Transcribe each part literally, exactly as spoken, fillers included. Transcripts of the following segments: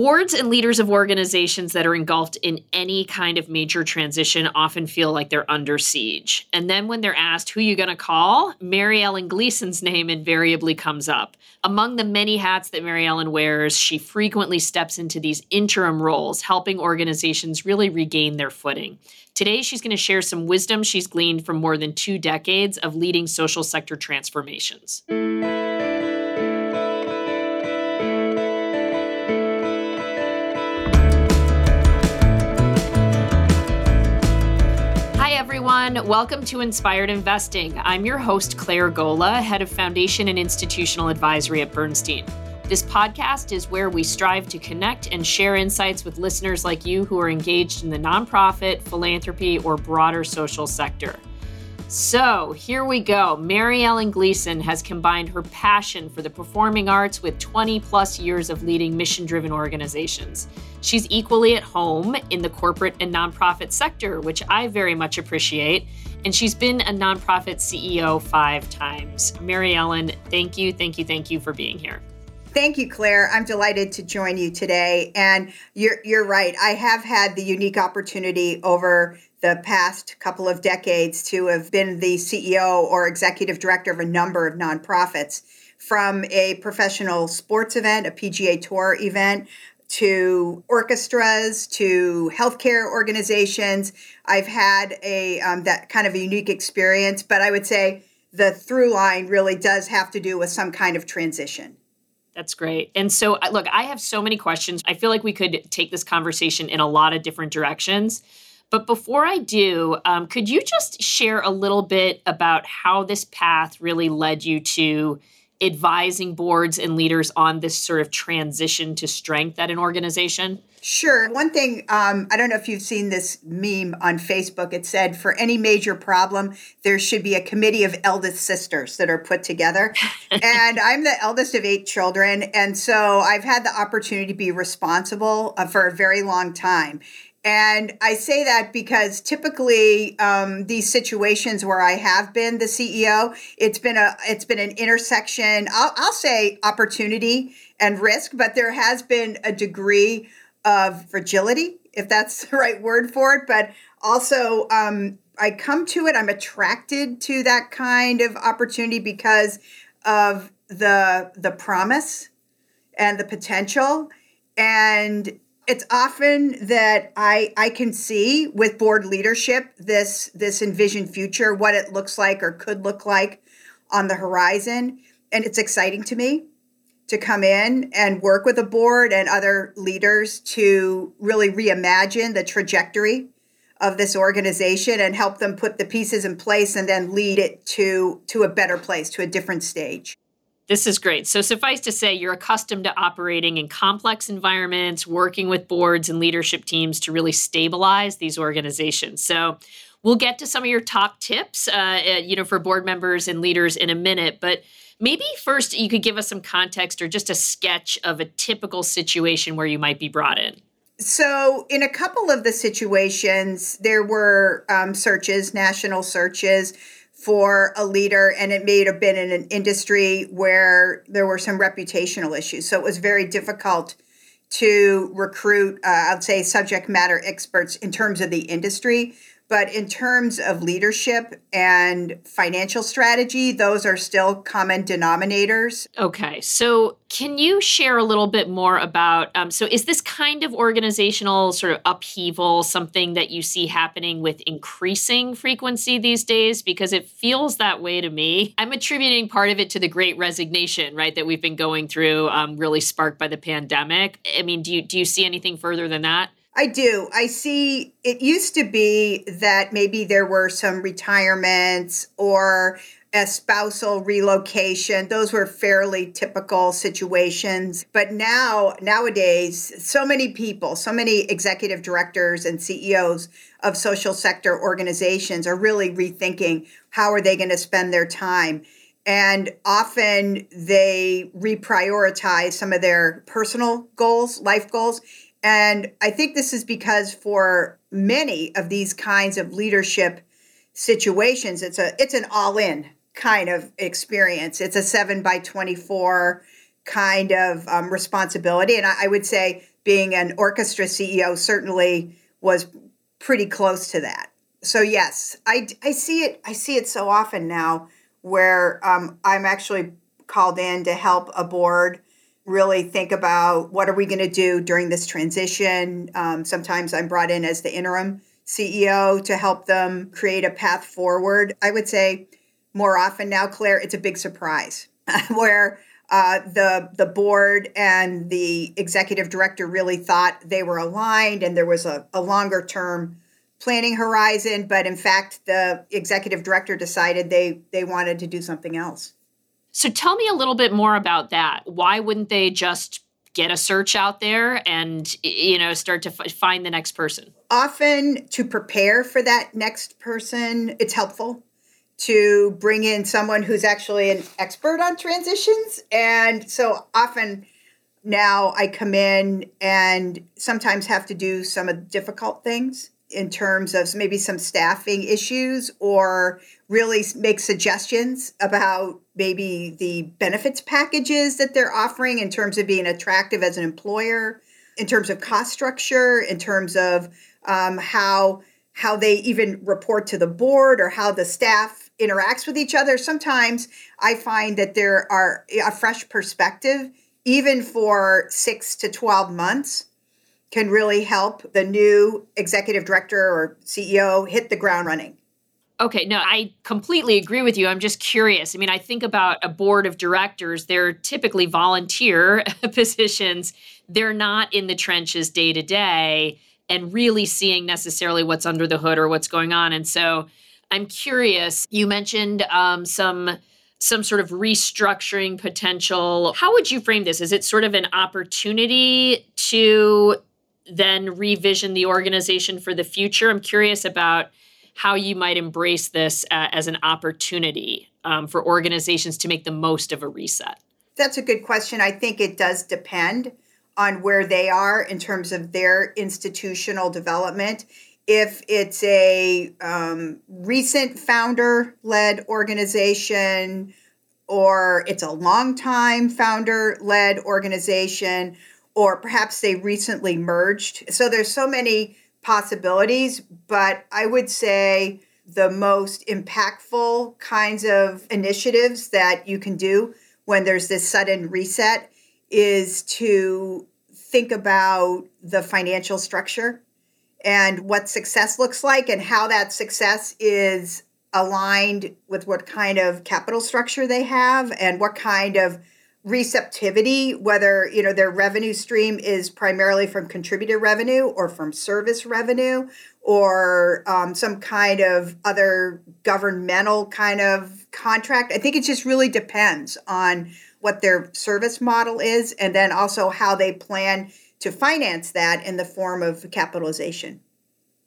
Boards and leaders of organizations that are engulfed in any kind of major transition often feel like they're under siege. And then when they're asked, who are you going to call? Mary Ellen Gleason's name invariably comes up. Among the many hats that Mary Ellen wears, she frequently steps into these interim roles, helping organizations really regain their footing. Today, she's going to share some wisdom she's gleaned from more than two decades of leading social sector transformations. Welcome to Inspired Investing. I'm your host, Claire Gola, head of Foundation and Institutional Advisory at Bernstein. This podcast is where we strive to connect and share insights with listeners like you who are engaged in the nonprofit, philanthropy, or broader social sector. So here we go. Mary Ellen Gleason has combined her passion for the performing arts with twenty plus years of leading mission-driven organizations. She's equally at home in the corporate and nonprofit sector, which I very much appreciate. And she's been a nonprofit C E O five times. Mary Ellen, thank you, thank you, thank you for being here. Thank you, Claire. I'm delighted to join you today. And you're you're right. I have had the unique opportunity over the past couple of decades to have been the C E O or executive director of a number of nonprofits, from a professional sports event, a P G A Tour event, to orchestras, to healthcare organizations. I've had a um, that kind of a unique experience, but I would say the through line really does have to do with some kind of transition. That's great. And so, look, I have so many questions. I feel like we could take this conversation in a lot of different directions. But before I do, um, could you just share a little bit about how this path really led you to advising boards and leaders on this sort of transition to strength at an organization? Sure. One thing, um, I don't know if you've seen this meme on Facebook. It said, for any major problem, there should be a committee of eldest sisters that are put together. And I'm the eldest of eight children. And so I've had the opportunity to be responsible uh, for a very long time. And I say that because typically um, these situations where I have been the C E O, it's been a it's been an intersection. I'll, I'll say opportunity and risk, but there has been a degree of fragility, if that's the right word for it. But also, um, I come to it. I'm attracted to that kind of opportunity because of the the promise and the potential. And it's often that I I can see with board leadership this this envisioned future, what it looks like or could look like on the horizon. And it's exciting to me to come in and work with a board and other leaders to really reimagine the trajectory of this organization and help them put the pieces in place and then lead it to, to a better place, to a different stage. This is great. So suffice to say, you're accustomed to operating in complex environments, working with boards and leadership teams to really stabilize these organizations. So we'll get to some of your top tips, uh, you know, for board members and leaders in a minute. But maybe first you could give us some context or just a sketch of a typical situation where you might be brought in. So in a couple of the situations, there were um, searches, national searches, for a leader, and it may have been in an industry where there were some reputational issues. So it was very difficult to recruit, uh, I'd say, subject matter experts in terms of the industry. But in terms of leadership and financial strategy, those are still common denominators. Okay. So can you share a little bit more about, um, so is this kind of organizational sort of upheaval something that you see happening with increasing frequency these days? Because it feels that way to me. I'm attributing part of it to the Great Resignation, right, that we've been going through, um, really sparked by the pandemic. I mean, do you, do you see anything further than that? I do. I see it used to be that maybe there were some retirements or a spousal relocation. Those were fairly typical situations. But now, nowadays, so many people, so many executive directors and C E Os of social sector organizations are really rethinking how are they going to spend their time. And often they reprioritize some of their personal goals, life goals. And I think this is because for many of these kinds of leadership situations, it's a it's an all-in kind of experience. It's a seven by twenty-four kind of um, responsibility. And I, I would say being an orchestra C E O certainly was pretty close to that. So yes, I, I see it. I see it so often now where um, I'm actually called in to help a board really think about what are we going to do during this transition. Um, sometimes I'm brought in as the interim C E O to help them create a path forward. I would say more often now, Claire, it's a big surprise where uh, the the board and the executive director really thought they were aligned and there was a, a longer term planning horizon. But in fact, the executive director decided they they wanted to do something else. So tell me a little bit more about that. Why wouldn't they just get a search out there and, you know, start to f- find the next person? Often to prepare for that next person, it's helpful to bring in someone who's actually an expert on transitions. And so often now I come in and sometimes have to do some of the difficult things in terms of maybe some staffing issues or really make suggestions about maybe the benefits packages that they're offering in terms of being attractive as an employer, in terms of cost structure, in terms of um, how how they even report to the board or how the staff interacts with each other. Sometimes I find that there are a fresh perspective, even for six to twelve months, can really help the new executive director or C E O hit the ground running. Okay, no, I completely agree with you. I'm just curious. I mean, I think about a board of directors. They're typically volunteer positions. They're not in the trenches day to day and really seeing necessarily what's under the hood or what's going on. And so I'm curious, you mentioned um, some some sort of restructuring potential. How would you frame this? Is it sort of an opportunity to then revision the organization for the future? I'm curious about how you might embrace this uh, as an opportunity um, for organizations to make the most of a reset. That's a good question. I think it does depend on where they are in terms of their institutional development. If it's a um, recent founder-led organization or it's a long-time founder-led organization, or perhaps they recently merged. So there's so many possibilities, but I would say the most impactful kinds of initiatives that you can do when there's this sudden reset is to think about the financial structure and what success looks like and how that success is aligned with what kind of capital structure they have and what kind of receptivity, whether, you know, their revenue stream is primarily from contributor revenue or from service revenue or um, some kind of other governmental kind of contract. I think it just really depends on what their service model is and then also how they plan to finance that in the form of capitalization.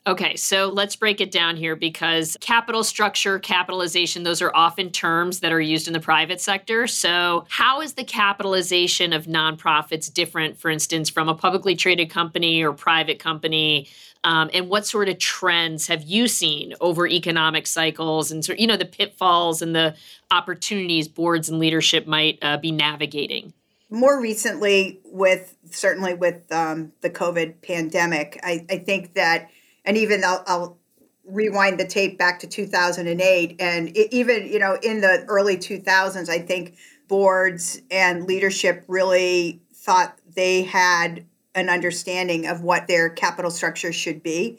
Okay, so let's break it down here because capital structure, capitalization, those are often terms that are used in the private sector. So how is the capitalization of nonprofits different, for instance, from a publicly traded company or private company? Um, and what sort of trends have you seen over economic cycles and, you know, the pitfalls and the opportunities boards and leadership might uh, be navigating? More recently, with certainly with um, the COVID pandemic, I, I think that And even I'll, I'll rewind the tape back to two thousand eight. And it, even, you know, in the early two thousands, I think boards and leadership really thought they had an understanding of what their capital structure should be.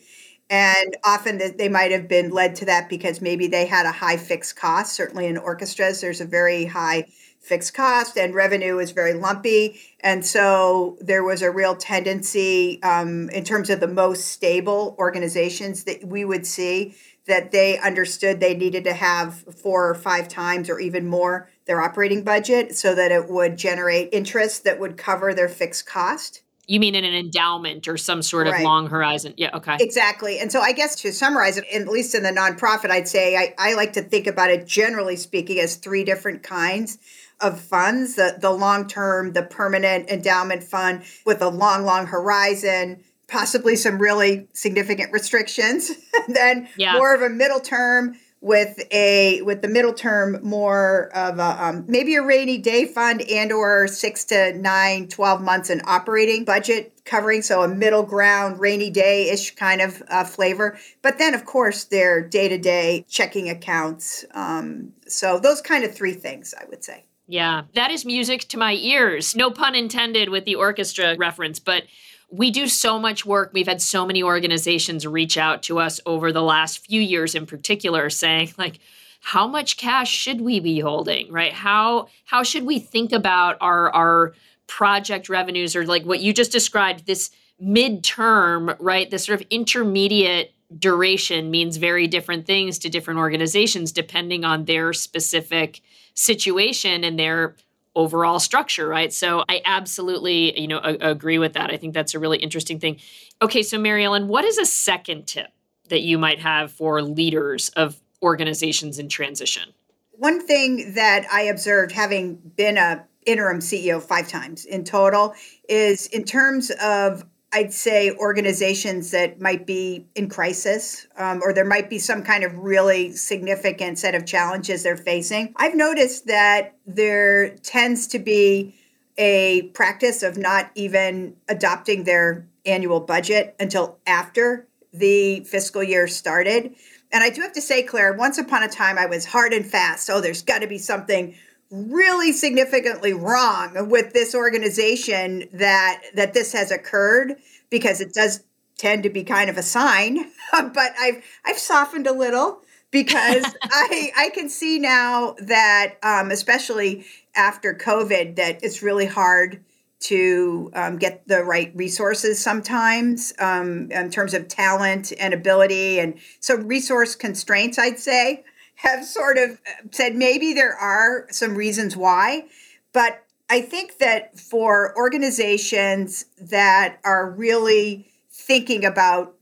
And often they might have been led to that because maybe they had a high fixed cost. Certainly in orchestras, there's a very high fixed cost and revenue is very lumpy. And so there was a real tendency um, in terms of the most stable organizations that we would see that they understood they needed to have four or five times or even more their operating budget so that it would generate interest that would cover their fixed cost. You mean in an endowment or some sort of right. long horizon? Yeah, okay. Exactly. And so I guess to summarize it, at least in the nonprofit, I'd say I, I like to think about it, generally speaking, as three different kinds of funds, the, the long-term, the permanent endowment fund with a long, long horizon, possibly some really significant restrictions, and then yeah. more of a middle term with a with the middle term more of a, um, maybe a rainy day fund and or six to nine, twelve months in operating budget covering. So a middle ground, rainy day-ish kind of uh, flavor. But then, of course, their day-to-day checking accounts. Um, so those kind of three things, I would say. Yeah, that is music to my ears. No pun intended with the orchestra reference, but we do so much work. We've had so many organizations reach out to us over the last few years in particular saying, like, how much cash should we be holding, right? How how should we think about our, our project revenues, or like what you just described, this midterm, right? This sort of intermediate duration means very different things to different organizations depending on their specific situation and their overall structure, right? So I absolutely, you know, a- agree with that. I think that's a really interesting thing. Okay, so Mary Ellen, what is a second tip that you might have for leaders of organizations in transition? One thing that I observed, having been a interim C E O five times in total, is in terms of, I'd say, organizations that might be in crisis, um, or there might be some kind of really significant set of challenges they're facing. I've noticed that there tends to be a practice of not even adopting their annual budget until after the fiscal year started. And I do have to say, Claire, once upon a time, I was hard and fast. So there's got to be something really significantly wrong with this organization that that this has occurred, because it does tend to be kind of a sign. But I've I've softened a little, because I I can see now that um, especially after COVID, that it's really hard to um, get the right resources sometimes um, in terms of talent and ability, and so resource constraints, I'd say, have sort of said maybe there are some reasons why. But I think that for organizations that are really thinking about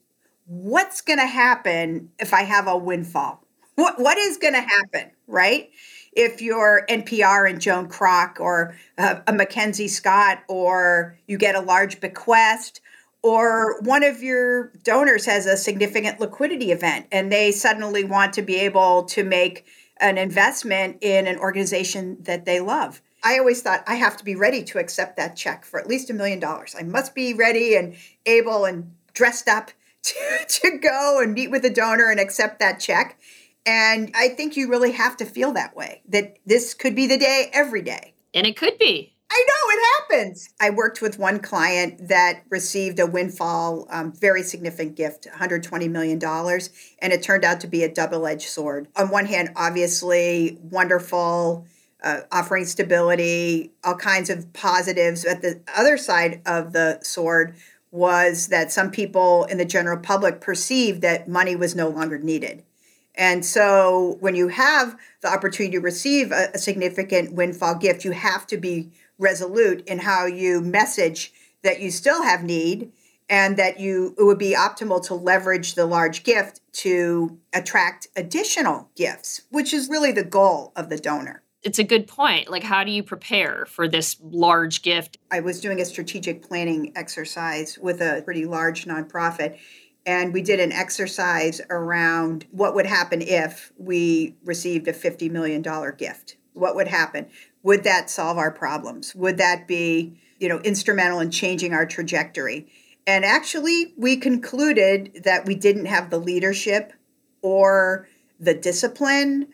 what's going to happen if I have a windfall, what what is going to happen, right? If you're N P R and Joan Kroc, or uh, a Mackenzie Scott, or you get a large bequest, or one of your donors has a significant liquidity event and they suddenly want to be able to make an investment in an organization that they love. I always thought, I have to be ready to accept that check for at least a million dollars. I must be ready and able and dressed up to, to go and meet with a donor and accept that check. And I think you really have to feel that way, that this could be the day every day. And it could be. I know, it happens. I worked with one client that received a windfall, um, very significant gift, one hundred twenty million dollars, and it turned out to be a double-edged sword. On one hand, obviously, wonderful, uh, offering stability, all kinds of positives. But the other side of the sword was that some people in the general public perceived that money was no longer needed. And so when you have the opportunity to receive a, a significant windfall gift, you have to be resolute in how you message that you still have need, and that you it would be optimal to leverage the large gift to attract additional gifts, which is really the goal of the donor. It's a good point. Like, how do you prepare for this large gift? I was doing a strategic planning exercise with a pretty large nonprofit, and we did an exercise around what would happen if we received a fifty million dollars gift. What would happen? Would that solve our problems? Would that be, you know, instrumental in changing our trajectory? And actually, we concluded that we didn't have the leadership or the discipline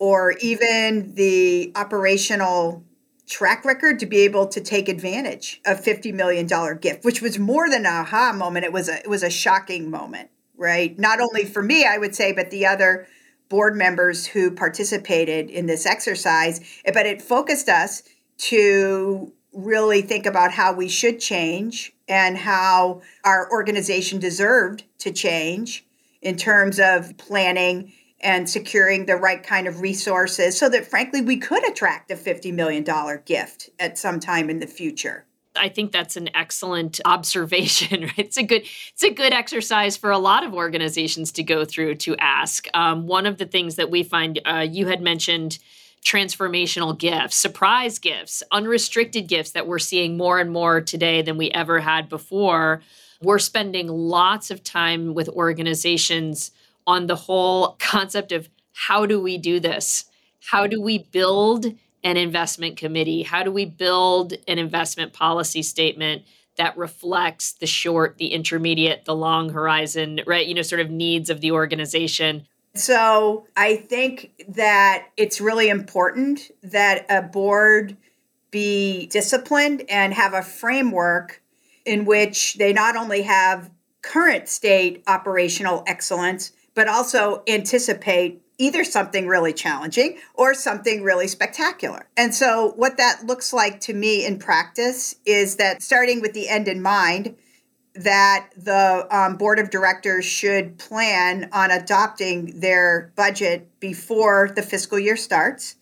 or even the operational track record to be able to take advantage of fifty million dollars gift, which was more than an aha moment. It was a, it was a shocking moment, right? Not only for me, I would say, but the other board members who participated in this exercise. But it focused us to really think about how we should change and how our organization deserved to change in terms of planning and securing the right kind of resources so that, frankly, we could attract a fifty million dollars gift at some time in the future. I think that's an excellent observation, right? It's a good, it's a good exercise for a lot of organizations to go through, to ask. Um, one of the things that we find, uh, you had mentioned transformational gifts, surprise gifts, unrestricted gifts that we're seeing more and more today than we ever had before. We're spending lots of time with organizations on the whole concept of how do we do this? How do we build an investment committee? How do we build an investment policy statement that reflects the short, the intermediate, the long horizon, right? You know, sort of needs of the organization. So I think that it's really important that a board be disciplined and have a framework in which they not only have current state operational excellence, but also anticipate either something really challenging or something really spectacular. And so what that looks like to me in practice is that, starting with the end in mind, that the um, board of directors should plan on adopting their budget before the fiscal year starts.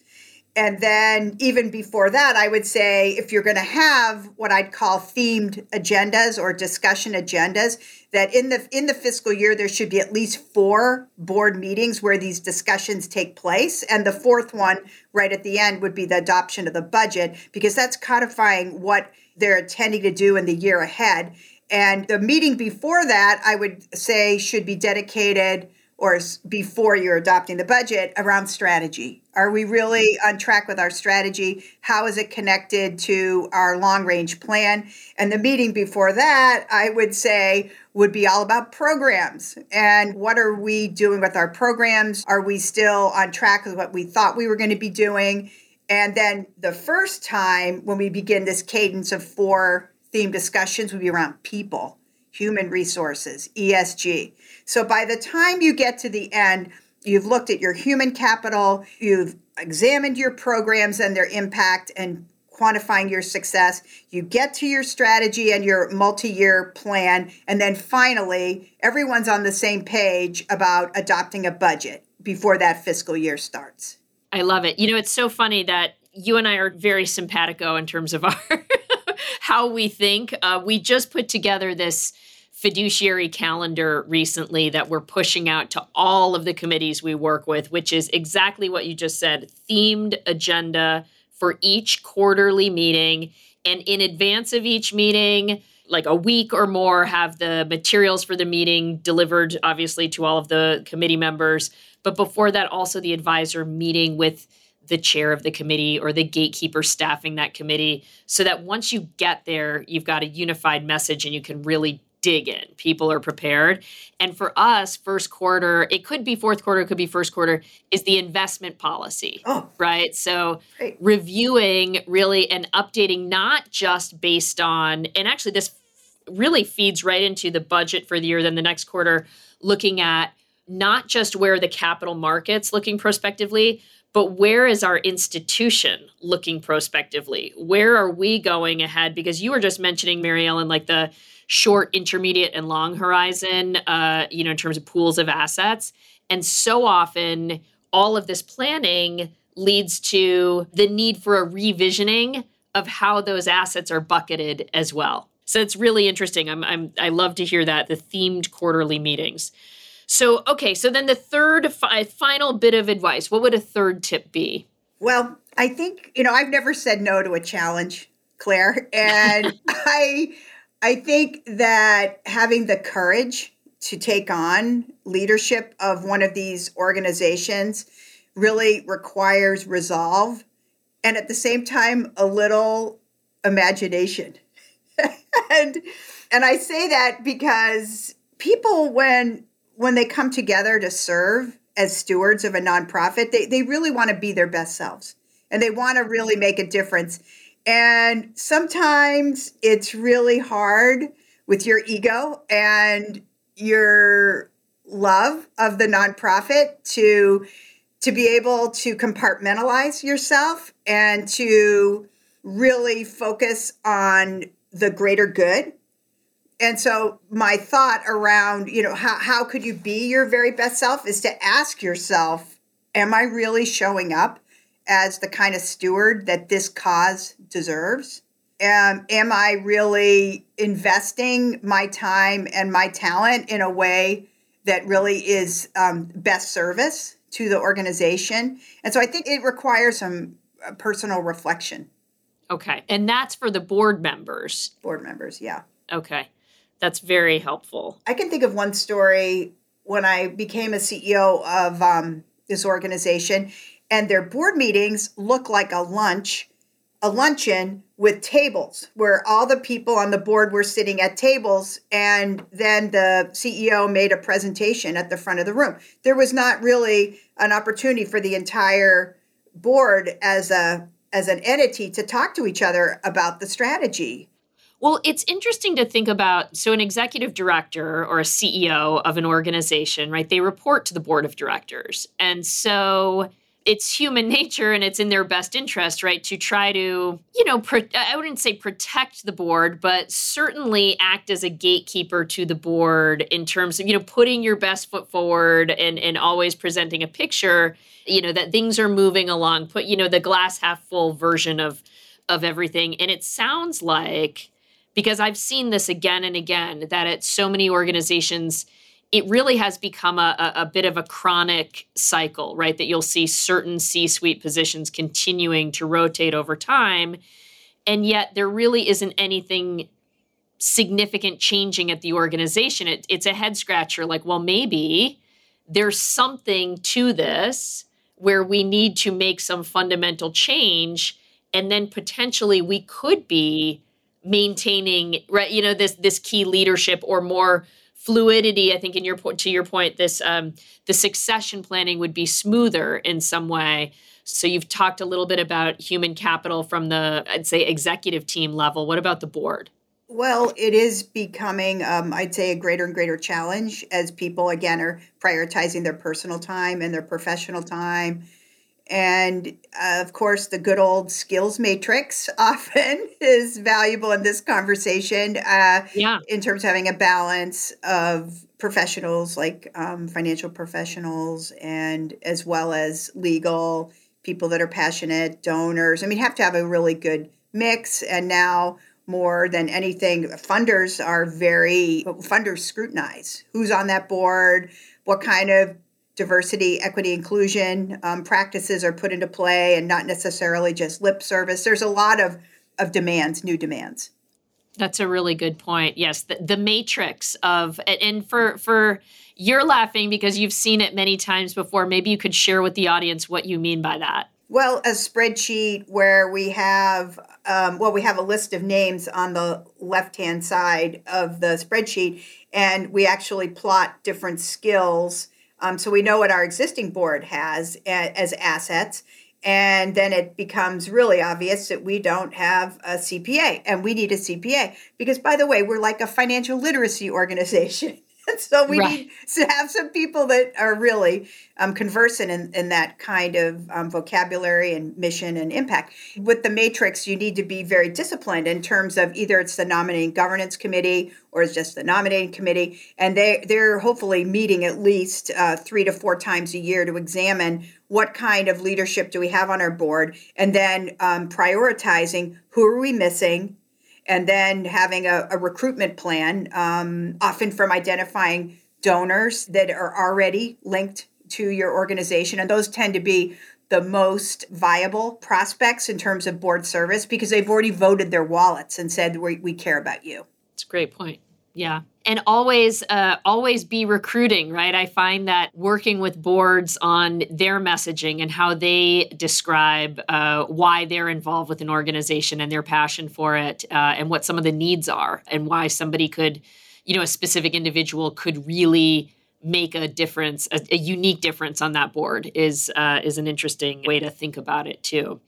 And then even before that, I would say if you're going to have what I'd call themed agendas or discussion agendas, that in the in the fiscal year, there should be at least four board meetings where these discussions take place. And the fourth one right at the end would be the adoption of the budget, because that's codifying what they're intending to do in the year ahead. And the meeting before that, I would say, should be dedicated, or before you're adopting the budget, around strategy. Are we really on track with our strategy? How is it connected to our long-range plan? And the meeting before that, I would say, would be all about programs. And what are we doing with our programs? Are we still on track with what we thought we were going to be doing? And then the first time when we begin this cadence of four theme discussions would be around people, human resources, E S G. So by the time you get to the end, you've looked at your human capital, you've examined your programs and their impact and quantifying your success, you get to your strategy and your multi-year plan, and then finally, everyone's on the same page about adopting a budget before that fiscal year starts. I love it. You know, it's so funny that you and I are very simpatico in terms of our how we think. Uh, we just put together this fiduciary calendar recently that we're pushing out to all of the committees we work with, which is exactly what you just said, themed agenda for each quarterly meeting. And in advance of each meeting, like a week or more, have the materials for the meeting delivered, obviously, to all of the committee members. But before that, also the advisor meeting with the chair of the committee or the gatekeeper staffing that committee, so that once you get there, you've got a unified message and you can really dig in. People are prepared. And for us, first quarter, it could be fourth quarter, it could be first quarter, is the investment policy, oh, right? So great. Reviewing really and updating, not just based on, and actually this really feeds right into the budget for the year, then the next quarter, looking at not just where the capital markets looking prospectively, but where is our institution looking prospectively? Where are we going ahead? Because you were just mentioning, Mary Ellen, like the short, intermediate, and long horizon, uh, you know, in terms of pools of assets. And so often, all of this planning leads to the need for a revisioning of how those assets are bucketed as well. So it's really interesting. I'm, I'm, I love to hear that, the themed quarterly meetings. So, okay, so then the third, fi- final bit of advice, what would a third tip be? Well, I think, you know, I've never said no to a challenge, Claire. And I I think that having the courage to take on leadership of one of these organizations really requires resolve and at the same time, a little imagination. and and I say that because people, when... When they come together to serve as stewards of a nonprofit, they, they really want to be their best selves and they want to really make a difference. And sometimes it's really hard with your ego and your love of the nonprofit to, to be able to compartmentalize yourself and to really focus on the greater good. And so my thought around, you know, how, how could you be your very best self is to ask yourself, am I really showing up as the kind of steward that this cause deserves? Um, am I really investing my time and my talent in a way that really is um, best service to the organization? And so I think it requires some personal reflection. Okay. And that's for the board members. Board members, yeah. Okay. That's very helpful. I can think of one story when I became a C E O of um, this organization, and their board meetings look like a lunch, a luncheon with tables where all the people on the board were sitting at tables. And then the C E O made a presentation at the front of the room. There was not really an opportunity for the entire board as a as an entity to talk to each other about the strategy. Well, it's interesting to think about, so an executive director or a C E O of an organization, right, they report to the board of directors. And so it's human nature and it's in their best interest, right, to try to, you know, pro- I wouldn't say protect the board, but certainly act as a gatekeeper to the board in terms of, you know, putting your best foot forward and, and always presenting a picture, you know, that things are moving along, put, you know, the glass half full version of, of everything. And it sounds like, because I've seen this again and again, that at so many organizations, it really has become a, a bit of a chronic cycle, right? That you'll see certain C-suite positions continuing to rotate over time. And yet there really isn't anything significant changing at the organization. It, it's a head scratcher, like, well, maybe there's something to this where we need to make some fundamental change. And then potentially we could be maintaining, right, you know, this, this key leadership or more fluidity. I think in your to your point, this um, the succession planning would be smoother in some way. So you've talked a little bit about human capital from the, I'd say, executive team level. What about the board? Well, it is becoming, um, I'd say, a greater and greater challenge as people, again, are prioritizing their personal time and their professional time. And, uh, of course, the good old skills matrix often is valuable in this conversation uh, yeah. in terms of having a balance of professionals like um, financial professionals and as well as legal, people that are passionate, donors. I mean, you have to have a really good mix. And now more than anything, funders are very, funders scrutinize who's on that board, what kind of diversity, equity, inclusion um, practices are put into play and not necessarily just lip service. There's a lot of, of demands, new demands. That's a really good point. Yes, the, the matrix of, and for, for you're laughing because you've seen it many times before. Maybe you could share with the audience what you mean by that. Well, a spreadsheet where we have, um, well, we have a list of names on the left-hand side of the spreadsheet, and we actually plot different skills. Um, so we know what our existing board has a, as assets, and then it becomes really obvious that we don't have a C P A, and we need a C P A because, by the way, we're like a financial literacy organization, and so we right. need to have some people that are really um, conversant in, in that kind of um, vocabulary and mission and impact. With the matrix, you need to be very disciplined in terms of either it's the nominating governance committee or it's just the nominating committee. And they, they're hopefully meeting at least uh, three to four times a year to examine what kind of leadership do we have on our board, and then um, prioritizing who are we missing, and then having a, a recruitment plan, um, often from identifying donors that are already linked to your organization. And those tend to be the most viable prospects in terms of board service because they've already voted their wallets and said, we, we care about you. That's a great point. Yeah. And always, uh, always be recruiting, right? I find that working with boards on their messaging and how they describe uh, why they're involved with an organization and their passion for it uh, and what some of the needs are and why somebody could, you know, a specific individual could really make a difference, a, a unique difference on that board is uh, is an interesting way to think about it too.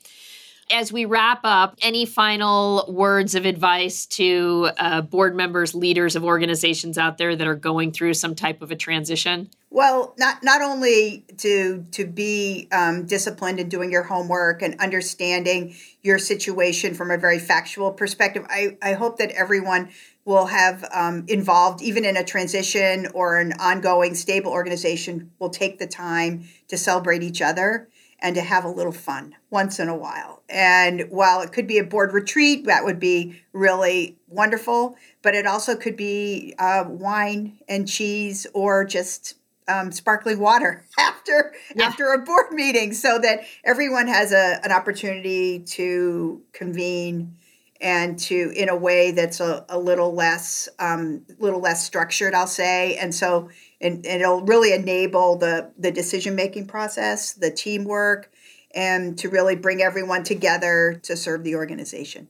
As we wrap up, any final words of advice to uh, board members, leaders of organizations out there that are going through some type of a transition? Well, not not only to to be um, disciplined in doing your homework and understanding your situation from a very factual perspective. I, I hope that everyone will have um, involved, even in a transition or an ongoing stable organization, will take the time to celebrate each other and to have a little fun once in a while. And while it could be a board retreat, that would be really wonderful, but it also could be uh, wine and cheese or just um, sparkling water after yeah. after a board meeting so that everyone has a, an opportunity to convene and to in a way that's a, a little less um, little less structured, I'll say. And so and, and it'll really enable the the decision-making process, the teamwork, and to really bring everyone together to serve the organization.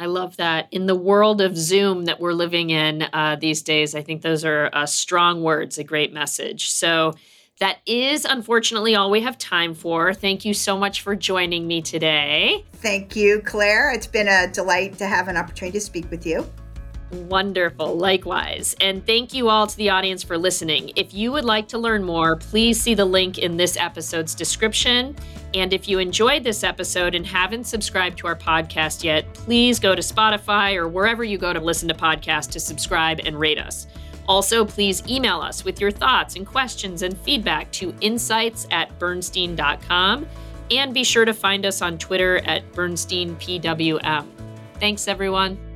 I love that. In the world of Zoom that we're living in uh, these days, I think those are uh, strong words, a great message. So that is, unfortunately, all we have time for. Thank you so much for joining me today. Thank you, Claire. It's been a delight to have an opportunity to speak with you. Wonderful. Likewise. And thank you all to the audience for listening. If you would like to learn more, please see the link in this episode's description. And if you enjoyed this episode and haven't subscribed to our podcast yet, please go to Spotify or wherever you go to listen to podcasts to subscribe and rate us. Also, please email us with your thoughts and questions and feedback to insights at bernstein dot com. And be sure to find us on Twitter at Bernstein P W M. Thanks, everyone.